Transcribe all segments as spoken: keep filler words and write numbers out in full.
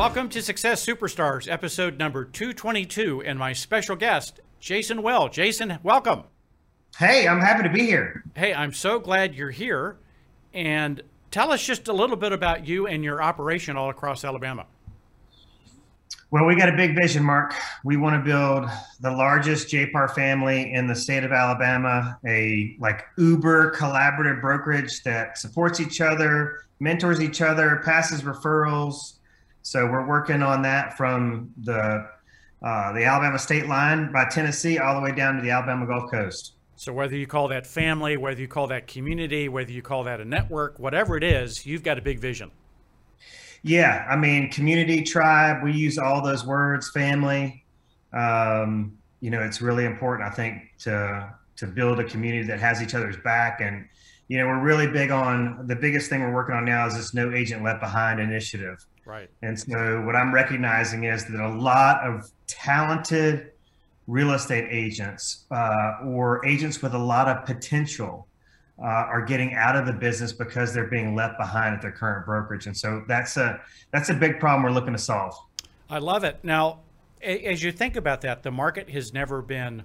Welcome to Success Superstars, episode number two twenty-two, and my special guest, Jason Will. Jason, welcome. Hey, I'm happy to be here. Hey, I'm so glad you're here. And tell us just a little bit about you and your operation all across Alabama. Well, we got a big vision, Mark. We want to build the largest J P A R family in the state of Alabama, a like Uber collaborative brokerage that supports each other, mentors each other, passes referrals. So we're working on that from the uh, the Alabama state line by Tennessee all the way down to the Alabama Gulf Coast. So whether you call that family, whether you call that community, whether you call that a network, whatever it is, you've got a big vision. Yeah, I mean, community, tribe, we use all those words, family. Um, you know, it's really important, I think, to to build a community that has each other's back. And, you know, we're really big on, the biggest thing we're working on now is this No Agent Left Behind initiative. Right. And so what I'm recognizing is that a lot of talented real estate agents uh, or agents with a lot of potential uh, are getting out of the business because they're being left behind at their current brokerage. And so that's a, that's a big problem we're looking to solve. I love it. Now, a as you think about that, the market has never been,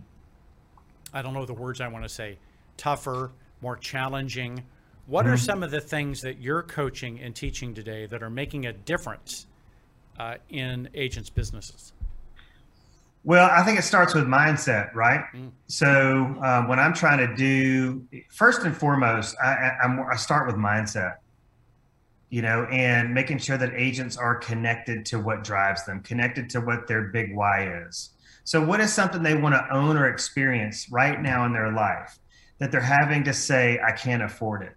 I don't know the words I want to say, tougher, more challenging. What mm-hmm. are some of the things that you're coaching and teaching today that are making a difference uh, in agents' businesses? Well, I think it starts with mindset, right? So um, when I'm trying to do, first and foremost, I, I, I start with mindset, you know, and making sure that agents are connected to what drives them, connected to what their big why is. So what is something they want to own or experience right now in their life that they're having to say, I can't afford it?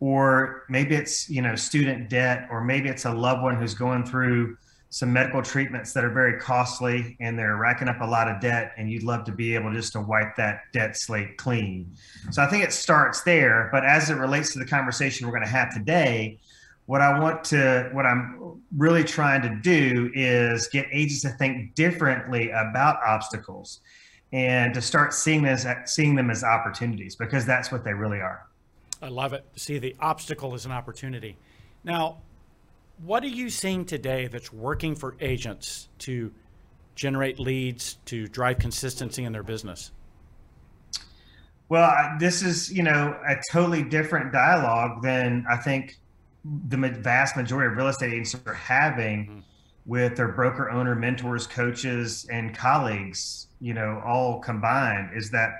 Or maybe it's, you know, student debt, or maybe it's a loved one who's going through some medical treatments that are very costly and they're racking up a lot of debt, and you'd love to be able just to wipe that debt slate clean. So I think it starts there, but as it relates to the conversation we're going to have today, what I want to, what I'm really trying to do is get agents to think differently about obstacles and to start seeing this, seeing them as opportunities, because that's what they really are. I love it. See the obstacle as an opportunity. Now, what are you seeing today that's working for agents to generate leads, to drive consistency in their business? Well, this is, you know, a totally different dialogue than I think the vast majority of real estate agents are having mm-hmm. with their broker, owner, mentors, coaches, and colleagues, you know, all combined, is that,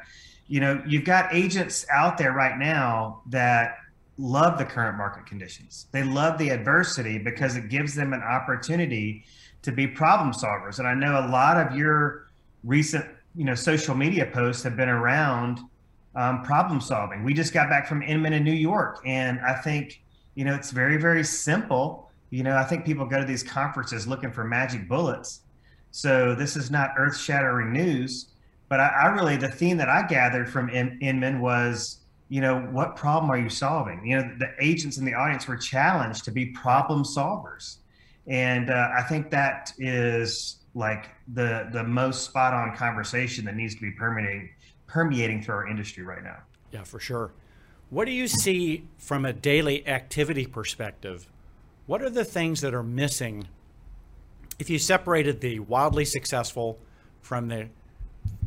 you know, you've got agents out there right now that love the current market conditions. They love the adversity because it gives them an opportunity to be problem solvers. And I know a lot of your recent, you know, social media posts have been around um, problem solving. We just got back from Inman in New York. And I think, you know, it's very, very simple. You know, I think people go to these conferences looking for magic bullets. So this is not earth-shattering news, but I, I really, the theme that I gathered from In Inman was, you know, what problem are you solving? You know, the agents in the audience were challenged to be problem solvers. And uh, I think that is like the the most spot on conversation that needs to be permeating, permeating through our industry right now. Yeah, for sure. What do you see from a daily activity perspective? What are the things that are missing if you separated the wildly successful from the,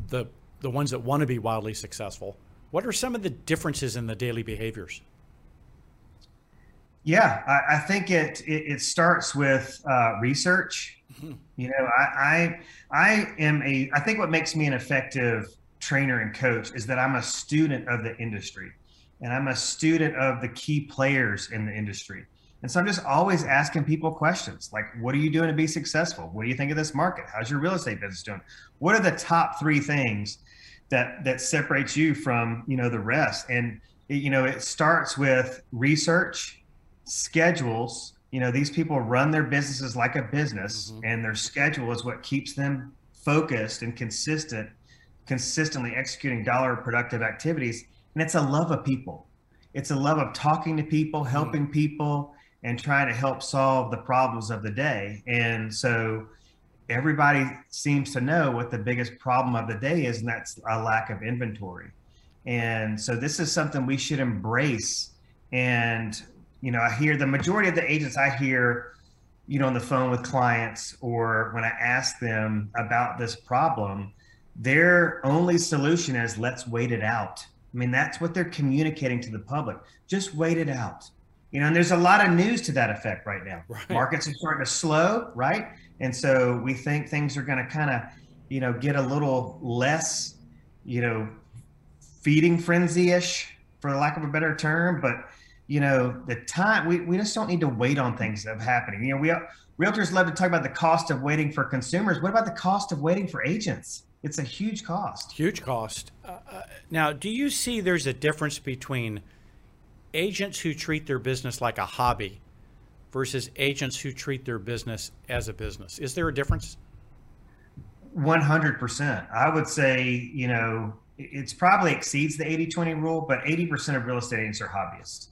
the, the ones that want to be wildly successful? What are some of the differences in the daily behaviors? Yeah, I, I think it, it it starts with uh, research. Mm-hmm. You know, I, I I am a I think what makes me an effective trainer and coach is that I'm a student of the industry, and I'm a student of the key players in the industry. And so I'm just always asking people questions like, what are you doing to be successful? What do you think of this market? How's your real estate business doing? What are the top three things that that separates you from, you know, the rest? And it, you know, it starts with research, schedules. You know, these people run their businesses like a business, mm-hmm. and their schedule is what keeps them focused and consistent, consistently executing dollar productive activities. And it's a love of people. It's a love of talking to people, helping mm-hmm. people, and trying to help solve the problems of the day. And so everybody seems to know what the biggest problem of the day is, and that's a lack of inventory. And so this is something we should embrace. And, you know, I hear the majority of the agents I hear you know, on the phone with clients, or when I ask them about this problem, their only solution is let's wait it out. I mean, that's what they're communicating to the public. Just wait it out. You know, and there's a lot of news to that effect right now. Right. Markets are starting to slow, right? And so we think things are going to kind of, you know, get a little less, you know, feeding frenzy-ish, for lack of a better term. But, you know, the time, we, we just don't need to wait on things that are happening. You know, we realtors love to talk about the cost of waiting for consumers. What about the cost of waiting for agents? It's a huge cost. Huge cost. Uh, uh, now, do you see there's a difference between agents who treat their business like a hobby versus agents who treat their business as a business? Is there a difference? one hundred percent. I would say, you know, it's probably exceeds the eighty twenty rule, but eighty percent of real estate agents are hobbyists,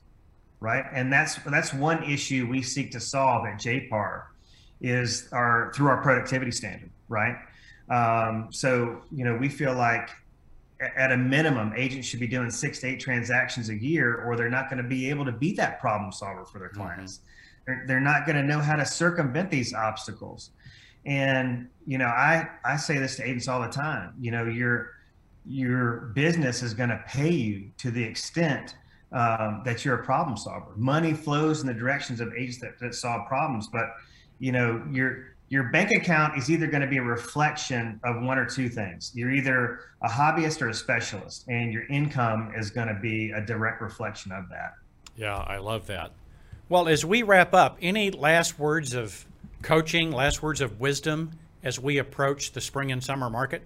right? And that's that's one issue we seek to solve at J P A R is our through our productivity standard, right? Um, so, you know, we feel like at a minimum, agents should be doing six to eight transactions a year, or they're not going to be able to be that problem solver for their clients. Mm-hmm. They're, they're not going to know how to circumvent these obstacles. And, you know, I, I say this to agents all the time, you know, your, your business is going to pay you to the extent um, that you're a problem solver. Money flows in the directions of agents that, that solve problems, but, you know, you're, your bank account is either going to be a reflection of one or two things. You're either a hobbyist or a specialist, and your income is going to be a direct reflection of that. Yeah, I love that. Well, as we wrap up, any last words of coaching, last words of wisdom as we approach the spring and summer market?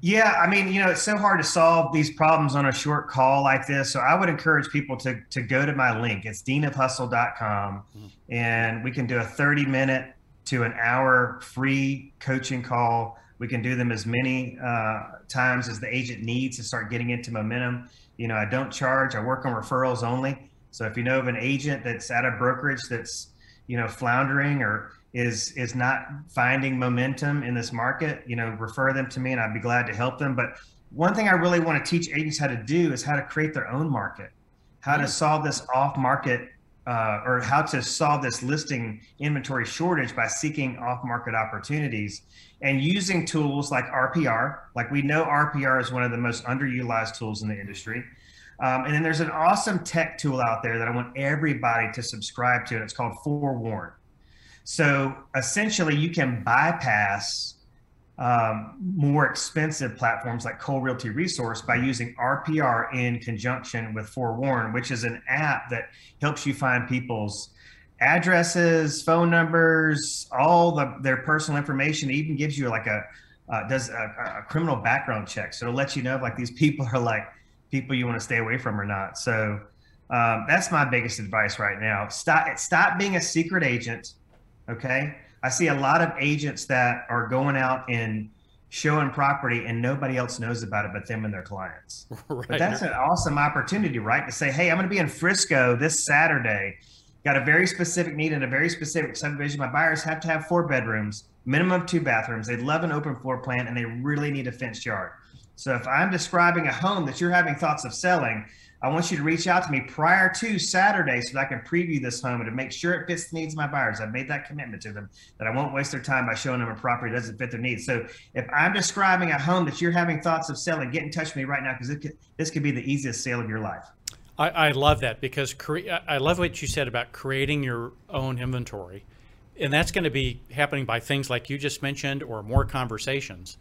Yeah, I mean, you know, it's so hard to solve these problems on a short call like this. So I would encourage people to, to go to my link. It's dean of hustle dot com, and we can do a thirty minute to an hour free coaching call. We can do them as many uh, times as the agent needs to start getting into momentum. You know, I don't charge, I work on referrals only. So if you know of an agent that's at a brokerage that's, you know, floundering or is is not finding momentum in this market, you know, refer them to me and I'd be glad to help them. But one thing I really want to teach agents how to do is how to create their own market, how mm-hmm. to solve this off market Uh, or how to solve this listing inventory shortage by seeking off-market opportunities and using tools like R P R. Like, we know R P R is one of the most underutilized tools in the industry. Um, and then there's an awesome tech tool out there that I want everybody to subscribe to, and it's called Forewarn. So essentially, you can bypass um, more expensive platforms like Cole Realty Resource by using R P R in conjunction with Forewarn, which is an app that helps you find people's addresses, phone numbers, all the, their personal information. It even gives you like a, uh, does a, a criminal background check. So it'll let you know if like these people are like people you want to stay away from or not. So um, that's my biggest advice right now. Stop, stop being a secret agent, okay? I see a lot of agents that are going out and showing property and nobody else knows about it but them and their clients. Right. But that's an awesome opportunity, right? To say, hey, I'm going to be in Frisco this Saturday. Got a very specific need in a very specific subdivision. My buyers have to have four bedrooms, minimum of two bathrooms. They love an open floor plan and they really need a fenced yard. So if I'm describing a home that you're having thoughts of selling, I want you to reach out to me prior to Saturday so that I can preview this home and to make sure it fits the needs of my buyers. I've made that commitment to them that I won't waste their time by showing them a property that doesn't fit their needs. So if I'm describing a home that you're having thoughts of selling, get in touch with me right now because this could, this could be the easiest sale of your life. I, I love that because cre- I love what you said about creating your own inventory. And that's going to be happening by things like you just mentioned or more conversations.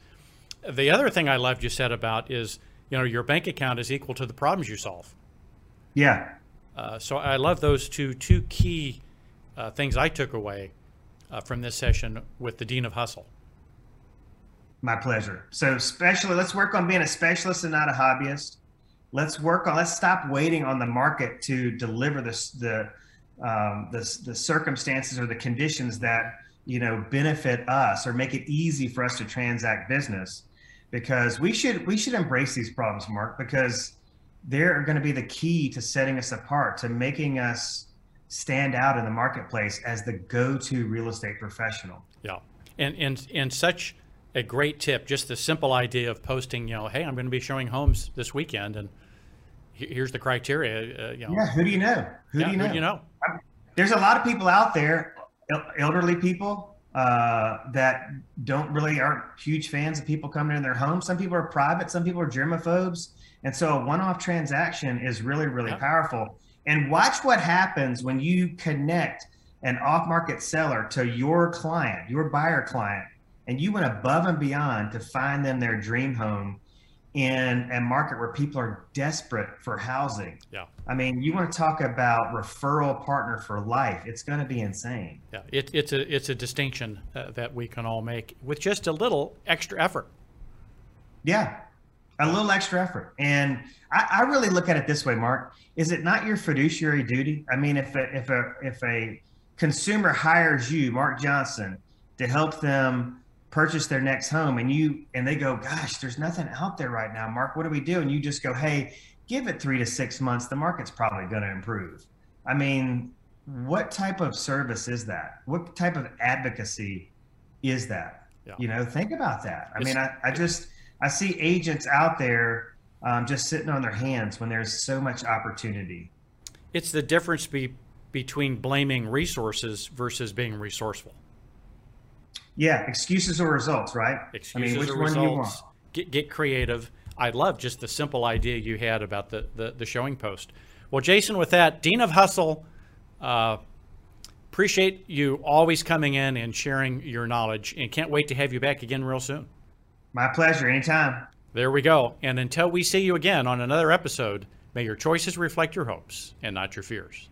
The other thing I loved you said about is, you know, your bank account is equal to the problems you solve. Yeah. Uh, so I love those two two key uh, things I took away uh, from this session with the Dean of Hustle. My pleasure. So especially, let's work on being a specialist and not a hobbyist. Let's work on, let's stop waiting on the market to deliver this, the, um, the, the circumstances or the conditions that, you know, benefit us or make it easy for us to transact business. Because we should we should embrace these problems, Mark, because they're going to be the key to setting us apart, to making us stand out in the marketplace as the go-to real estate professional. Yeah, and and and such a great tip. Just the simple idea of posting, you know, hey, I'm going to be showing homes this weekend, and here's the criteria. Uh, you know, yeah, who do you know? Who yeah, do you know? Who do you know? I mean, there's a lot of people out there elderly people uh, that don't really aren't huge fans of people coming in their home. Some people are private, some people are germaphobes. And so a one-off transaction is really, really yep. powerful. And watch what happens when you connect an off-market seller to your client, your buyer client, and you went above and beyond to find them their dream home in a market where people are desperate for housing. Yeah. I mean, you want to talk about referral partner for life. It's going to be insane. Yeah. It, it's a, it's a distinction uh, that we can all make with just a little extra effort. Yeah. A little extra effort. And I, I really look at it this way, Mark. Is it not your fiduciary duty? I mean, if a, if a, if a consumer hires you, Mark Johnson, to help them purchase their next home, and you and they go, gosh, there's nothing out there right now, Mark, what do we do? And you just go, hey, give it three to six months. The market's probably going to improve. I mean, what type of service is that? What type of advocacy is that? Yeah. You know, think about that. I it's, mean, I, I just, I see agents out there um, just sitting on their hands when there's so much opportunity. It's the difference be, between blaming resources versus being resourceful. Yeah, excuses or results, right? Excuses I mean, which or one results. You want? Get, get creative. I love just the simple idea you had about the, the, the showing post. Well, Jason, with that, Dean of Hustle, uh, appreciate you always coming in and sharing your knowledge, and can't wait to have you back again real soon. My pleasure. Anytime. There we go. And until we see you again on another episode, may your choices reflect your hopes and not your fears.